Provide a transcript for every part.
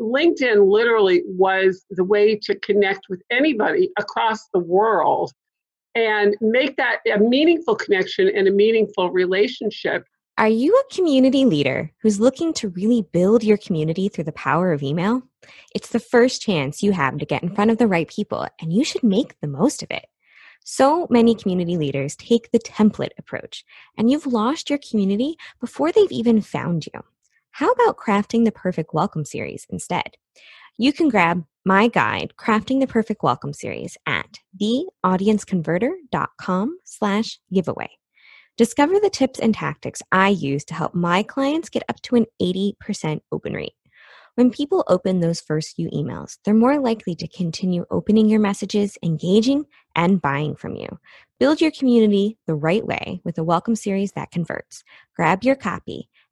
LinkedIn literally was the way to connect with anybody across the world and make that a meaningful connection and a meaningful relationship. Are you a community leader who's looking to really build your community through the power of email? It's the first chance you have to get in front of the right people, and you should make the most of it. So many community leaders take the template approach, and you've lost your community before they've even found you. How about crafting the perfect welcome series instead? You can grab my guide, Crafting the Perfect Welcome Series, at theaudienceconverter.com/giveaway. Discover the tips and tactics I use to help my clients get up to an 80% open rate. When people open those first few emails, they're more likely to continue opening your messages, engaging, and buying from you. Build your community the right way with a welcome series that converts. Grab your copy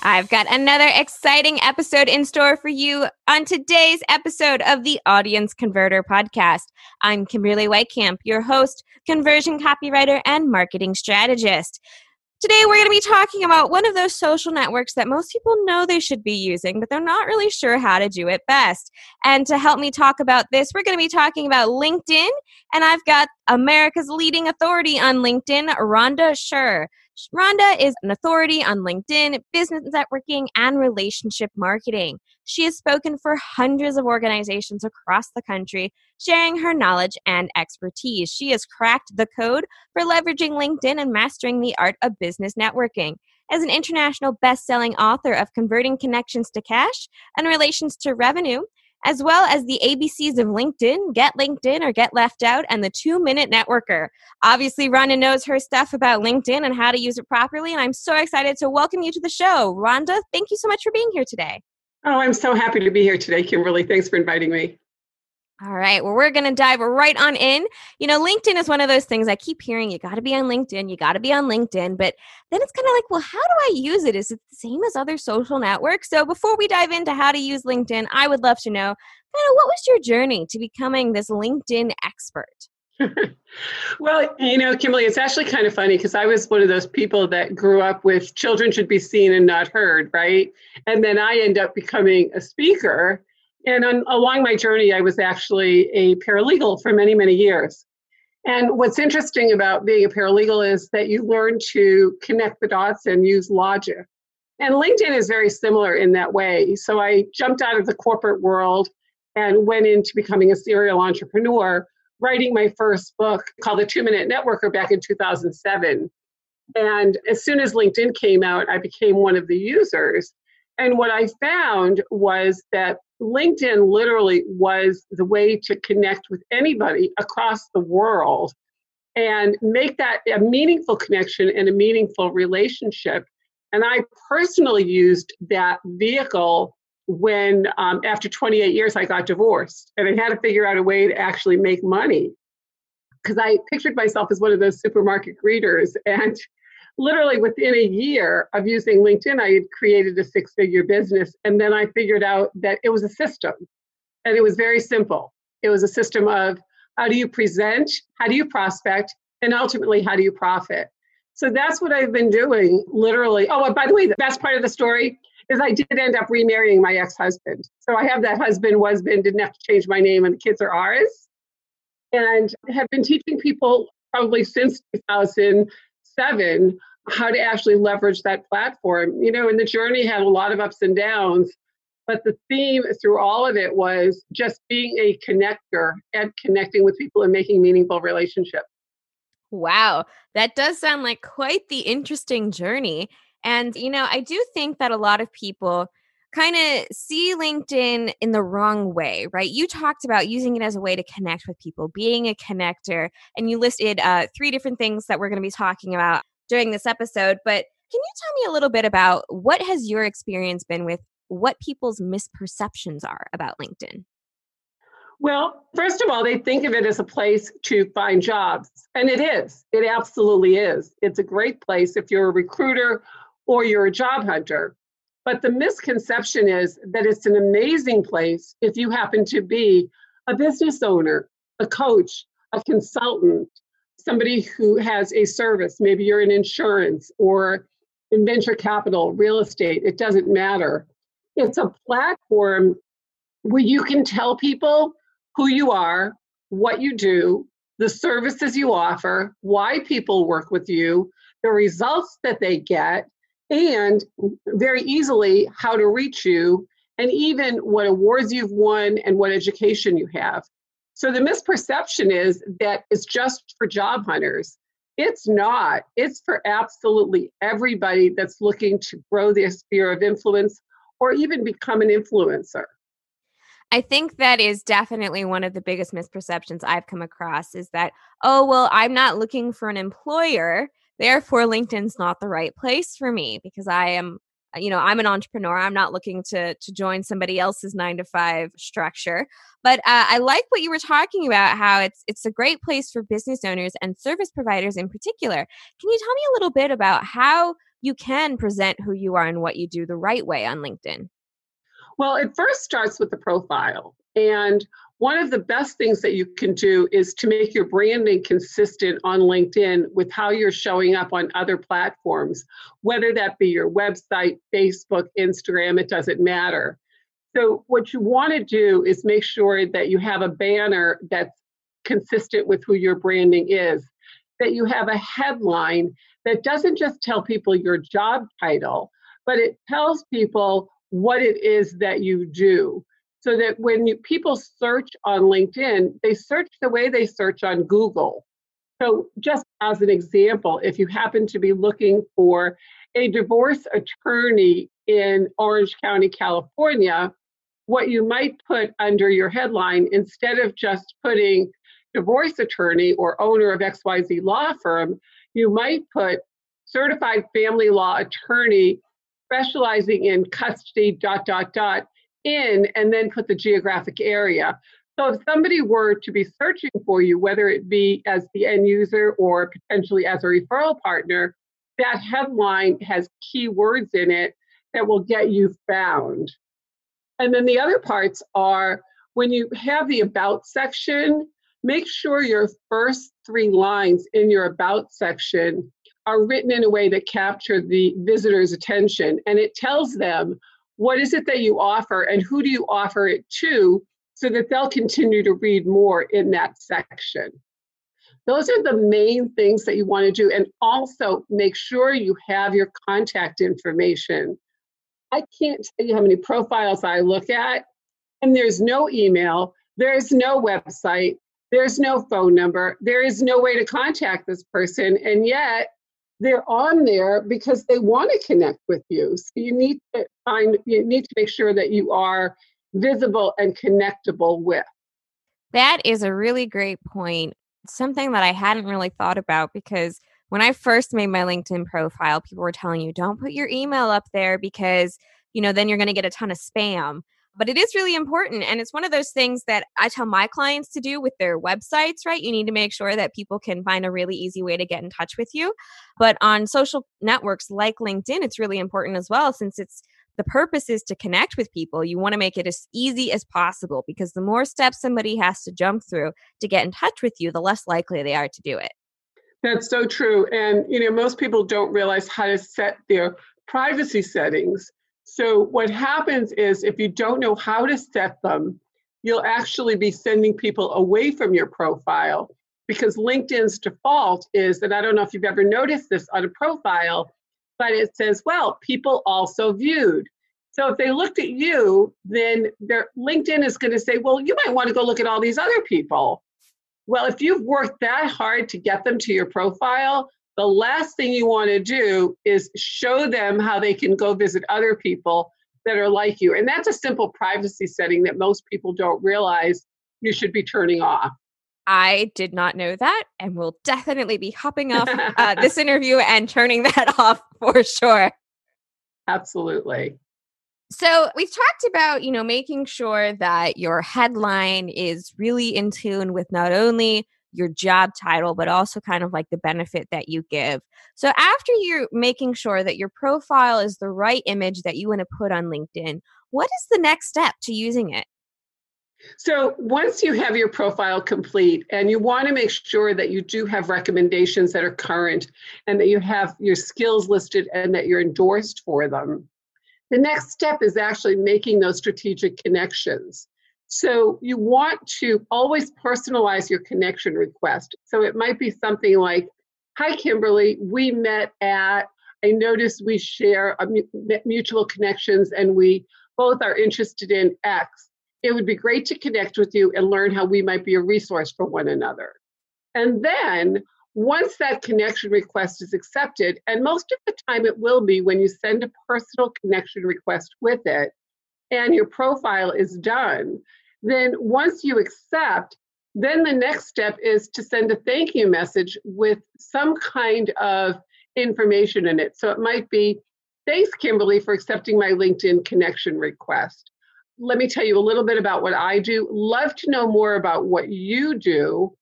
I've got another exciting episode in store for you on today's episode of the Audience Converter Podcast. I'm Kimberly Weitkamp, your host, conversion copywriter, and marketing strategist. Today, we're going to be talking about one of those social networks that most people know they should be using, but they're not really sure how to do it best. And to help me talk about this, we're going to be talking about LinkedIn, and I've got America's leading authority on LinkedIn, Rhonda Sher. Rhonda is an authority on LinkedIn, business networking, and relationship marketing. She has spoken for hundreds of organizations across the country, sharing her knowledge and expertise. She has cracked the code for leveraging LinkedIn and mastering the art of business networking. As an international best-selling author of Converting Connections to Cash and Relations to Revenue, as well as the ABCs of LinkedIn, Get LinkedIn or Get Left Out, and the 2 Minute Networker. Obviously, Rhonda knows her stuff about LinkedIn and how to use it properly, and I'm so excited to welcome you to the show. Rhonda, thank you so much for being here today. Oh, I'm so happy to be here today, Kimberly. Thanks for inviting me. All right. Well, we're going to dive right on in. You know, LinkedIn is one of those things I keep hearing, you got to be on LinkedIn, you got to be on LinkedIn. But then it's kind of like, well, how do I use it? Is it the same as other social networks? So before we dive into how to use LinkedIn, I would love to know, kind of, what was your journey to becoming this LinkedIn expert? Well, you know, Kimberly, it's actually kind of funny because I was one of those people that grew up with children should be seen and not heard, right? And then I end up becoming a speaker. And along my journey, I was actually a paralegal for many, many years. And what's interesting about being a paralegal is that you learn to connect the dots and use logic. And LinkedIn is very similar in that way. So I jumped out of the corporate world and went into becoming a serial entrepreneur, writing my first book called The 2 Minute Networker back in 2007. And as soon as LinkedIn came out, I became one of the users. And what I found was that LinkedIn literally was the way to connect with anybody across the world and make that a meaningful connection and a meaningful relationship. And I personally used that vehicle when, after 28 years, I got divorced and I had to figure out a way to actually make money because I pictured myself as one of those supermarket greeters. And literally within a year of using LinkedIn, I had created a six-figure business. And then I figured out that it was a system. And it was very simple. It was a system of how do you present, how do you prospect, and ultimately, how do you profit? So that's what I've been doing, literally. Oh, and by the way, the best part of the story is I did end up remarrying my ex-husband. So I have that husband, didn't have to change my name, and the kids are ours. And have been teaching people probably since 2007 how to actually leverage that platform. You know, and the journey had a lot of ups and downs, but the theme through all of it was just being a connector and connecting with people and making meaningful relationships. Wow, that does sound like quite the interesting journey. And, you know, I do think that a lot of people kind of see LinkedIn in the wrong way, right? You talked about using it as a way to connect with people, being a connector, and you listed three different things that we're going to be talking about during this episode. But can you tell me a little bit about what has your experience been with what people's misperceptions are about LinkedIn? Well, first of all, they think of it as a place to find jobs. And it is. It absolutely is. It's a great place if you're a recruiter or you're a job hunter. But the misconception is that it's an amazing place if you happen to be a business owner, a coach, a consultant, somebody who has a service. Maybe you're in insurance or in venture capital, real estate. It doesn't matter. It's a platform where you can tell people who you are, what you do, the services you offer, why people work with you, the results that they get, and very easily how to reach you, and even what awards you've won and what education you have. So the misperception is that it's just for job hunters. It's not. It's for absolutely everybody that's looking to grow their sphere of influence or even become an influencer. I think that is definitely one of the biggest misperceptions I've come across is that, oh, well, I'm not looking for an employer, therefore LinkedIn's not the right place for me because I am, you know, I'm an entrepreneur. I'm not looking to join somebody else's 9-to-5 structure. But I like what you were talking about, how it's a great place for business owners and service providers in particular. Can you tell me a little bit about how you can present who you are and what you do the right way on LinkedIn? Well, it first starts with the profile. And one of the best things that you can do is to make your branding consistent on LinkedIn with how you're showing up on other platforms, whether that be your website, Facebook, Instagram, it doesn't matter. So what you want to do is make sure that you have a banner that's consistent with who your branding is, that you have a headline that doesn't just tell people your job title, but it tells people what it is that you do, so that when people search on LinkedIn, they search the way they search on Google. So just as an example, if you happen to be looking for a divorce attorney in Orange County, California, what you might put under your headline, instead of just putting divorce attorney or owner of XYZ law firm, you might put certified family law attorney specializing in custody, .. in, and then put the geographic area. So if somebody were to be searching for you, whether it be as the end user or potentially as a referral partner, that headline has keywords in it that will get you found. And then the other parts are when you have the about section, make sure your first three lines in your about section are written in a way that capture the visitor's attention. And it tells them, what is it that you offer and who do you offer it to, so that they'll continue to read more in that section. Those are the main things that you want to do. And also make sure you have your contact information. I can't tell you how many profiles I look at, and there's no email, there's no website, there's no phone number, there is no way to contact this person, and yet they're on there because they want to connect with you. So you need to make sure that you are visible and connectable with. That is a really great point. Something that I hadn't really thought about, because when I first made my LinkedIn profile, people were telling you, don't put your email up there because, you know, then you're going to get a ton of spam. But it is really important. And it's one of those things that I tell my clients to do with their websites, right? You need to make sure that people can find a really easy way to get in touch with you. But on social networks like LinkedIn, it's really important as well, since it's the purpose is to connect with people. You want to make it as easy as possible, because the more steps somebody has to jump through to get in touch with you, the less likely they are to do it. That's so true. And, you know, most people don't realize how to set their privacy settings. So what happens is, if you don't know how to set them, you'll actually be sending people away from your profile, because LinkedIn's default is that, I don't know if you've ever noticed this on a profile, but it says, well, people also viewed. So if they looked at you, then their LinkedIn is going to say, well, you might want to go look at all these other people. Well, if you've worked that hard to get them to your profile, the last thing you want to do is show them how they can go visit other people that are like you. And that's a simple privacy setting that most people don't realize you should be turning off. I did not know that, and will definitely be hopping off this interview and turning that off for sure. Absolutely. So we've talked about, you know, making sure that your headline is really in tune with not only your job title, but also kind of like the benefit that you give. So after you're making sure that your profile is the right image that you want to put on LinkedIn, what is the next step to using it? So once you have your profile complete, and you want to make sure that you do have recommendations that are current, and that you have your skills listed and that you're endorsed for them, the next step is actually making those strategic connections. So you want to always personalize your connection request. So it might be something like, hi, Kimberly, we met at, I noticed we share mutual connections and we both are interested in X. It would be great to connect with you and learn how we might be a resource for one another. And then once that connection request is accepted, and most of the time it will be when you send a personal connection request with it, and your profile is done, then once you accept, then the next step is to send a thank you message with some kind of information in it. So it might be, thanks, Kimberly, for accepting my LinkedIn connection request. Let me tell you a little bit about what I do. Love to know more about what you do.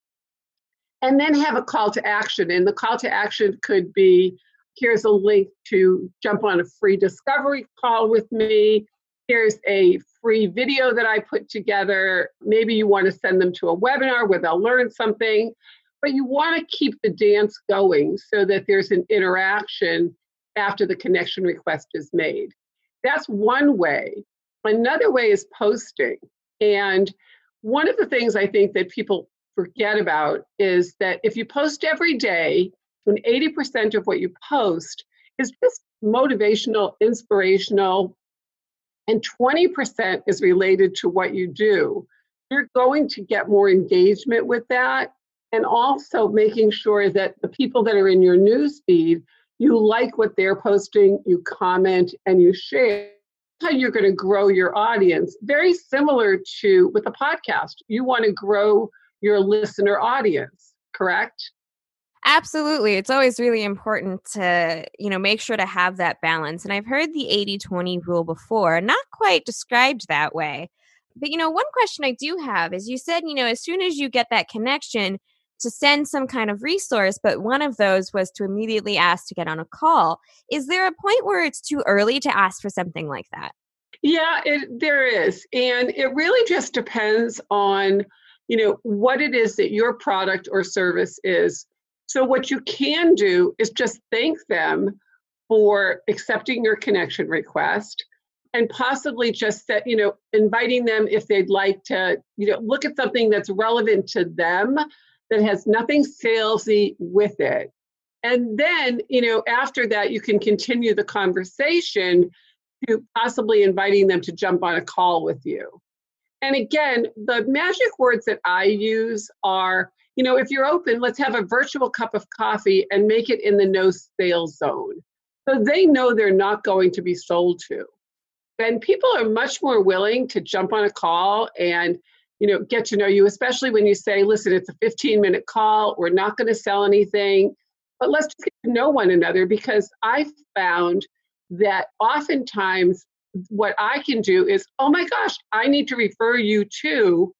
And then have a call to action. And the call to action could be, here's a link to jump on a free discovery call with me. Here's a free video that I put together. Maybe you want to send them to a webinar where they'll learn something. But you want to keep the dance going so that there's an interaction after the connection request is made. That's one way. Another way is posting. And one of the things I think that people forget about is that if you post every day, when 80% of what you post is just motivational, inspirational, and 20% is related to what you do, you're going to get more engagement with that. And also making sure that the people that are in your newsfeed, you like what they're posting, you comment, and you share. That's how you're going to grow your audience. Very similar to with a podcast. You want to grow your listener audience, correct? Absolutely. It's always really important to, you know, make sure to have that balance. And I've heard the 80-20 rule before, not quite described that way. But, you know, one question I do have is you said, you know, as soon as you get that connection to send some kind of resource, but one of those was to immediately ask to get on a call. Is there a point where it's too early to ask for something like that? Yeah, there is. And it really just depends on, you know, what it is that your product or service is. So what you can do is just thank them for accepting your connection request and possibly just that, you know, inviting them if they'd like to, you know, look at something that's relevant to them that has nothing salesy with it. And then, you know, after that, you can continue the conversation to possibly inviting them to jump on a call with you. And again, the magic words that I use are, you know, if you're open, let's have a virtual cup of coffee and make it in the no sales zone. So they know they're not going to be sold to. And people are much more willing to jump on a call and, you know, get to know you, especially when you say, listen, it's a 15-minute call. We're not going to sell anything, but let's just get to know one another, because I found that oftentimes what I can do is, oh my gosh, I need to refer you to,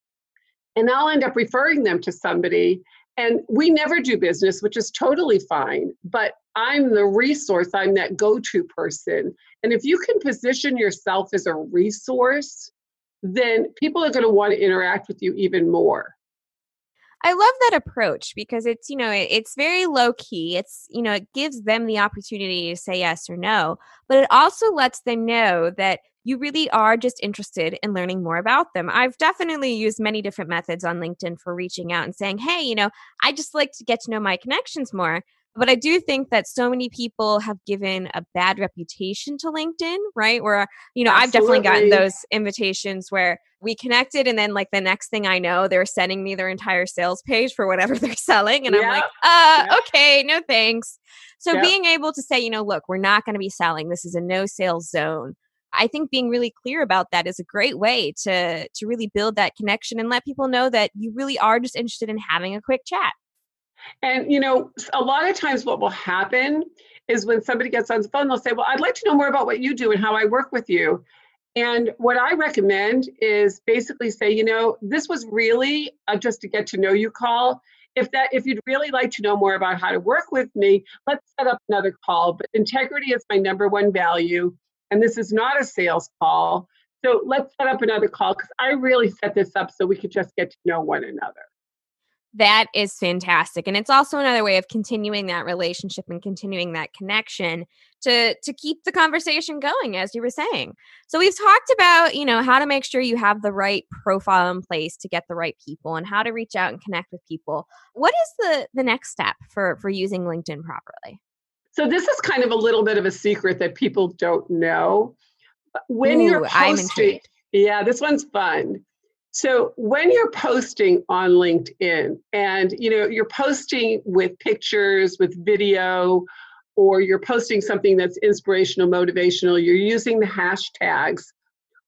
and I'll end up referring them to somebody. And we never do business, which is totally fine, but I'm the resource. I'm that go-to person. And if you can position yourself as a resource, then people are going to want to interact with you even more. I love that approach because it's, you know, it's very low key. It's, you know, it gives them the opportunity to say yes or no, but it also lets them know that you really are just interested in learning more about them. I've definitely used many different methods on LinkedIn for reaching out and saying, hey, you know, I just like to get to know my connections more. But I do think that so many people have given a bad reputation to LinkedIn, right? Where, you know, I've definitely gotten those invitations where we connected and then like the next thing I know, they're sending me their entire sales page for whatever they're selling. And I'm like, okay, no thanks. So being able to say, you know, look, we're not going to be selling. This is a no sales zone. I think being really clear about that is a great way to really build that connection and let people know that you really are just interested in having a quick chat. And, you know, a lot of times what will happen is when somebody gets on the phone, they'll say, well, I'd like to know more about what you do and how I work with you. And what I recommend is basically say, you know, this was really just a get to know you call. If you'd really like to know more about how to work with me, let's set up another call. But integrity is my number one value. And this is not a sales call. So let's set up another call because I really set this up so we could just get to know one another. That is fantastic. And it's also another way of continuing that relationship and continuing that connection to keep the conversation going, as you were saying. So we've talked about, you know, how to make sure you have the right profile in place to get the right people and how to reach out and connect with people. What is the next step for using LinkedIn properly? So this is kind of a little bit of a secret that people don't know. When you're posting, yeah, this one's fun. So when you're posting on LinkedIn and, you know, you're posting with pictures, with video, or you're posting something that's inspirational, motivational, you're using the hashtags,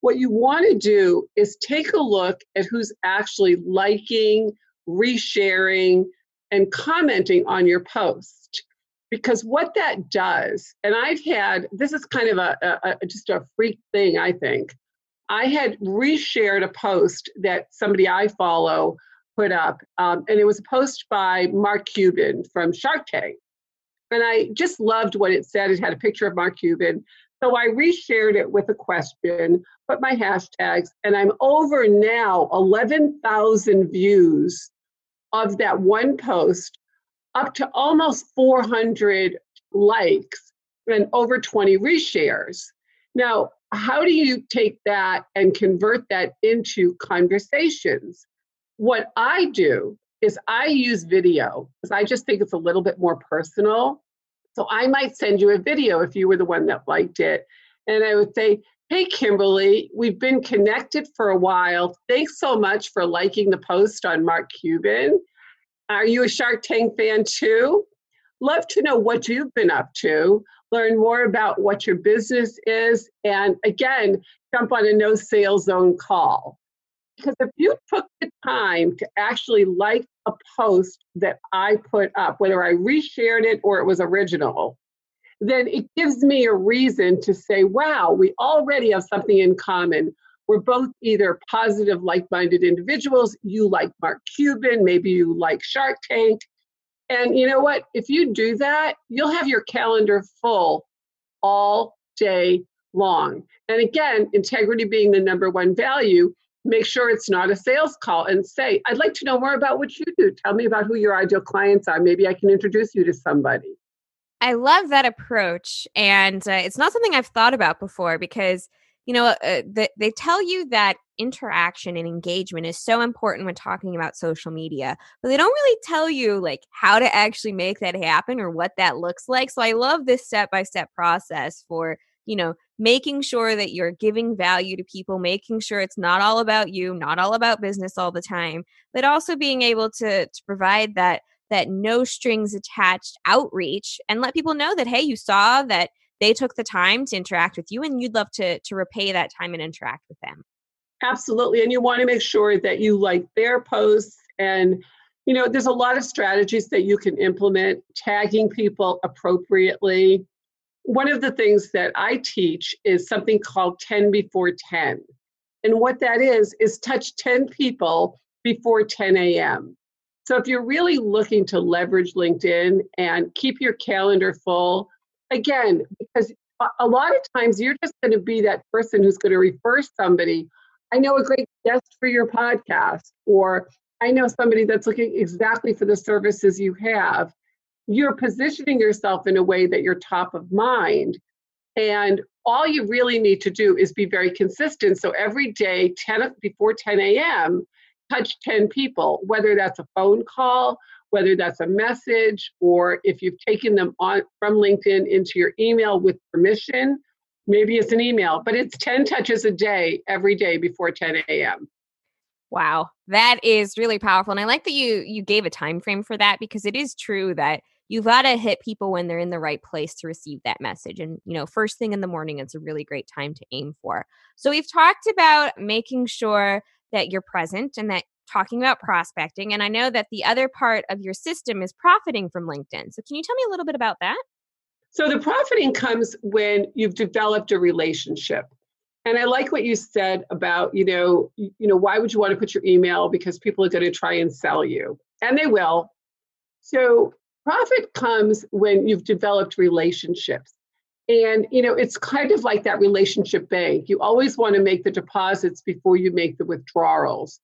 what you want to do is take a look at who's actually liking, resharing, and commenting on your post. Because what that does, and I've had, this is kind of just a freak thing, I think. I had reshared a post that somebody I follow put up, and it was a post by Mark Cuban from Shark Tank. And I just loved what it said. It had a picture of Mark Cuban. So I reshared it with a question, put my hashtags, and I'm over now 11,000 views of that one post, up to almost 400 likes and over 20 reshares. Now, how do you take that and convert that into conversations? What I do is I use video because I just think it's a little bit more personal. So I might send you a video if you were the one that liked it. And I would say, hey, Kimberly, we've been connected for a while. Thanks so much for liking the post on Mark Cuban. Are you a Shark Tank fan too? Love to know what you've been up to. Learn more about what your business is, and again, jump on a no sales zone call. Because if you took the time to actually like a post that I put up, whether I reshared it or it was original, then it gives me a reason to say, wow, we already have something in common. We're both either positive, like-minded individuals. You like Mark Cuban, maybe you like Shark Tank. And you know what? If you do that, you'll have your calendar full all day long. And again, integrity being the number one value, make sure it's not a sales call and say, I'd like to know more about what you do. Tell me about who your ideal clients are. Maybe I can introduce you to somebody. I love that approach. And it's not something I've thought about before because, you know, they tell you that interaction and engagement is so important when talking about social media, but they don't really tell you like how to actually make that happen or what that looks like. So I love this step-by-step process for, you know, making sure that you're giving value to people, making sure it's not all about you, not all about business all the time, but also being able to provide that no strings attached outreach and let people know that, hey, you saw that they took the time to interact with you and you'd love to repay that time and interact with them. Absolutely. And you want to make sure that you like their posts. And, you know, there's a lot of strategies that you can implement, tagging people appropriately. One of the things that I teach is something called 10 before 10. And what that is touch 10 people before 10 a.m. So if you're really looking to leverage LinkedIn and keep your calendar full, again, because a lot of times you're just going to be that person who's going to refer somebody. I know a great guest for your podcast, or I know somebody that's looking exactly for the services you have. You're positioning yourself in a way that you're top of mind. And all you really need to do is be very consistent. So every day, before 10 a.m., touch 10 people, whether that's a phone call, whether that's a message, or if you've taken them on from LinkedIn into your email with permission. Maybe it's an email, but it's 10 touches a day, every day before 10 a.m. Wow, that is really powerful. And I like that you gave a time frame for that because it is true that you've got to hit people when they're in the right place to receive that message. And, you know, first thing in the morning, it's a really great time to aim for. So we've talked about making sure that you're present and that talking about prospecting. And I know that the other part of your system is profiting from LinkedIn. So can you tell me a little bit about that? So the profiting comes when you've developed a relationship. And I like what you said about, you know, why would you want to put your email? Because people are going to try and sell you, and they will. So profit comes when you've developed relationships. And, you know, it's kind of like that relationship bank. You always want to make the deposits before you make the withdrawals.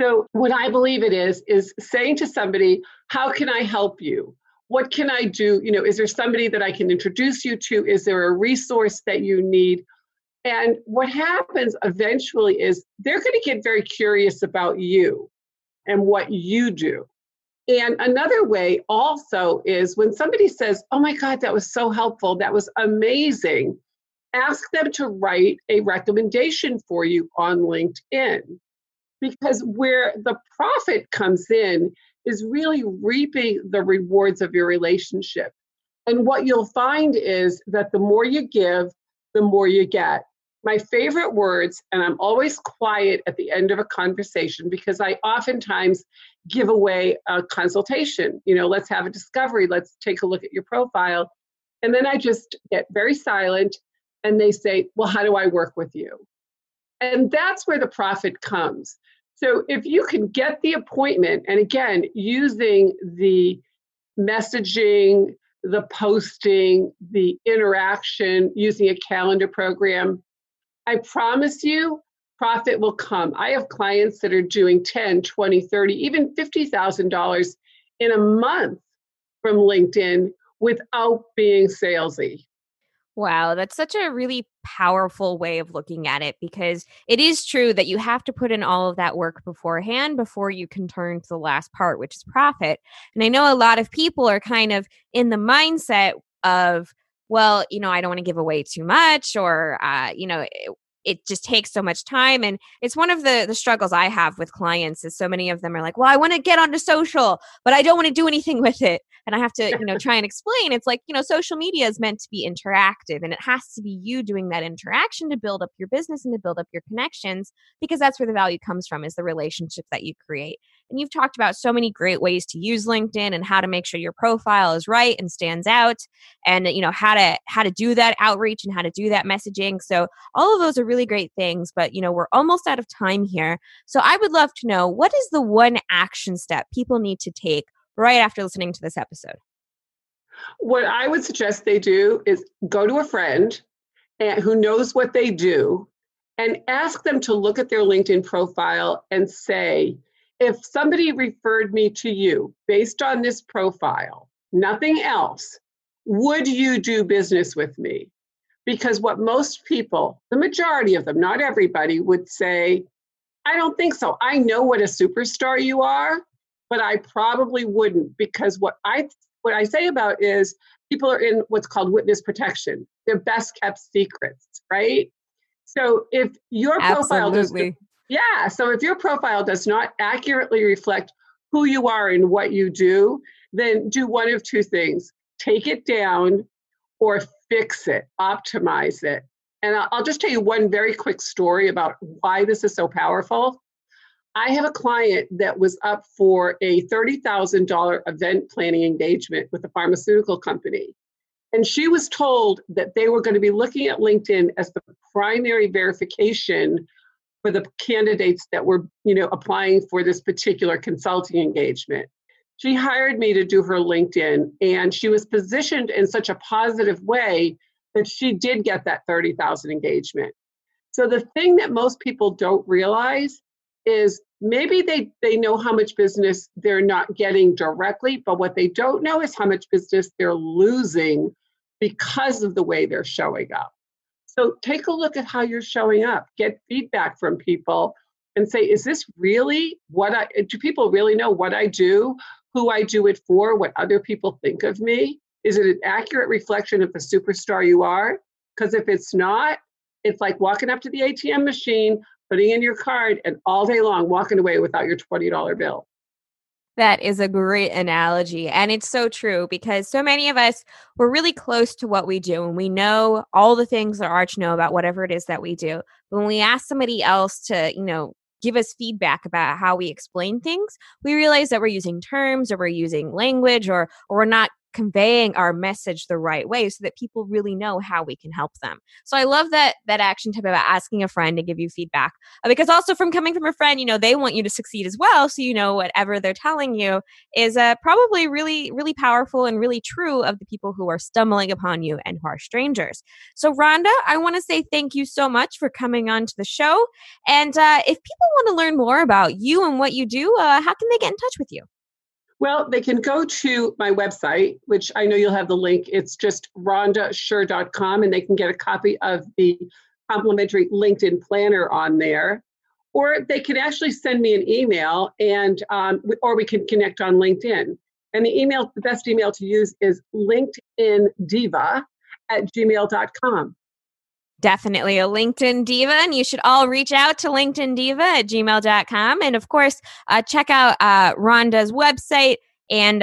So what I believe it is saying to somebody, how can I help you? What can I do? You know, is there somebody that I can introduce you to? Is there a resource that you need? And what happens eventually is they're going to get very curious about you and what you do. And another way also is when somebody says, oh my God, that was so helpful, that was amazing, ask them to write a recommendation for you on LinkedIn. Because where the profit comes in is really reaping the rewards of your relationship. And what you'll find is that the more you give, the more you get. My favorite words, and I'm always quiet at the end of a conversation because I oftentimes give away a consultation. You know, let's have a discovery. Let's take a look at your profile. And then I just get very silent and they say, well, how do I work with you? And that's where the profit comes. So if you can get the appointment, and again, using the messaging, the posting, the interaction, using a calendar program, I promise you, profit will come. I have clients that are doing $10,000, $20,000, $30,000, even $50,000 in a month from LinkedIn without being salesy. Wow, that's such a really powerful way of looking at it, because it is true that you have to put in all of that work beforehand before you can turn to the last part, which is profit. And I know a lot of people are kind of in the mindset of, well, you know, I don't want to give away too much, or, you know, it just takes so much time. And it's one of the struggles I have with clients is so many of them are like, well, I want to get onto social, but I don't want to do anything with it. And I have to, you know, try and explain. It's like, you know, social media is meant to be interactive, and it has to be you doing that interaction to build up your business and to build up your connections, because that's where the value comes from, is the relationships that you create. And you've talked about so many great ways to use LinkedIn and how to make sure your profile is right and stands out, and, you know, how to do that outreach and how to do that messaging. So all of those are really great things, but, you know, we're almost out of time here. So I would love to know, what is the one action step people need to take right after listening to this episode? What I would suggest they do is go to a friend who knows what they do and ask them to look at their LinkedIn profile and say, if somebody referred me to you based on this profile, nothing else, would you do business with me? Because what most people, the majority of them, not everybody, would say, I don't think so. I know what a superstar you are, but I probably wouldn't, because what I say about is people are in what's called witness protection. They're best kept secrets, right? So if your profile does not accurately reflect who you are and what you do, then do one of two things: take it down or fix it, optimize it. And I'll just tell you one very quick story about why this is so powerful. I have a client that was up for a $30,000 event planning engagement with a pharmaceutical company. And she was told that they were going to be looking at LinkedIn as the primary verification for the candidates that were, you know, applying for this particular consulting engagement. She hired me to do her LinkedIn, and she was positioned in such a positive way that she did get that $30,000 engagement. So the thing that most people don't realize is maybe they know how much business they're not getting directly, but what they don't know is how much business they're losing because of the way they're showing up. So take a look at how you're showing up, get feedback from people and say, is this really do people really know what I do, who I do it for, what other people think of me? Is it an accurate reflection of the superstar you are? Because if it's not, it's like walking up to the ATM machine, putting in your card, and all day long walking away without your $20 bill. That is a great analogy. And it's so true, because so many of us, we're really close to what we do and we know all the things there are to know about whatever it is that we do. But when we ask somebody else to, you know, give us feedback about how we explain things, we realize that we're using terms, or we're using language, or we're not conveying our message the right way so that people really know how we can help them. So I love that action tip about asking a friend to give you feedback, because also from coming from a friend, they want you to succeed as well. So, whatever they're telling you is probably really, really powerful and really true of the people who are stumbling upon you and who are strangers. So Rhonda, I want to say thank you so much for coming on to the show. And if people want to learn more about you and what you do, how can they get in touch with you? Well, they can go to my website, which I know you'll have the link. It's just rhondasher.com, and they can get a copy of the complimentary LinkedIn planner on there. Or they can actually send me an email, and or we can connect on LinkedIn. And the email, the best email to use is linkedindiva@gmail.com. Definitely a LinkedIn Diva, and you should all reach out to linkedindiva@gmail.com. And of course, check out Rhonda's website. And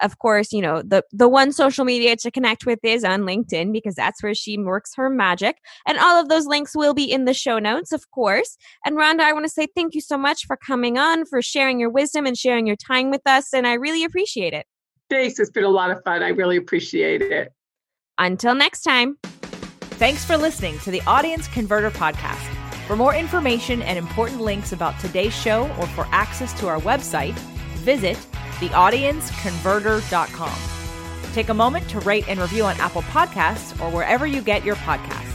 of course, the one social media to connect with is on LinkedIn, because that's where she works her magic. And all of those links will be in the show notes, of course. And Rhonda, I want to say thank you so much for coming on, for sharing your wisdom and sharing your time with us. And I really appreciate it. Thanks. It's been a lot of fun. I really appreciate it. Until next time. Thanks for listening to the Audience Converter Podcast. For more information and important links about today's show or for access to our website, visit theaudienceconverter.com. Take a moment to rate and review on Apple Podcasts or wherever you get your podcasts.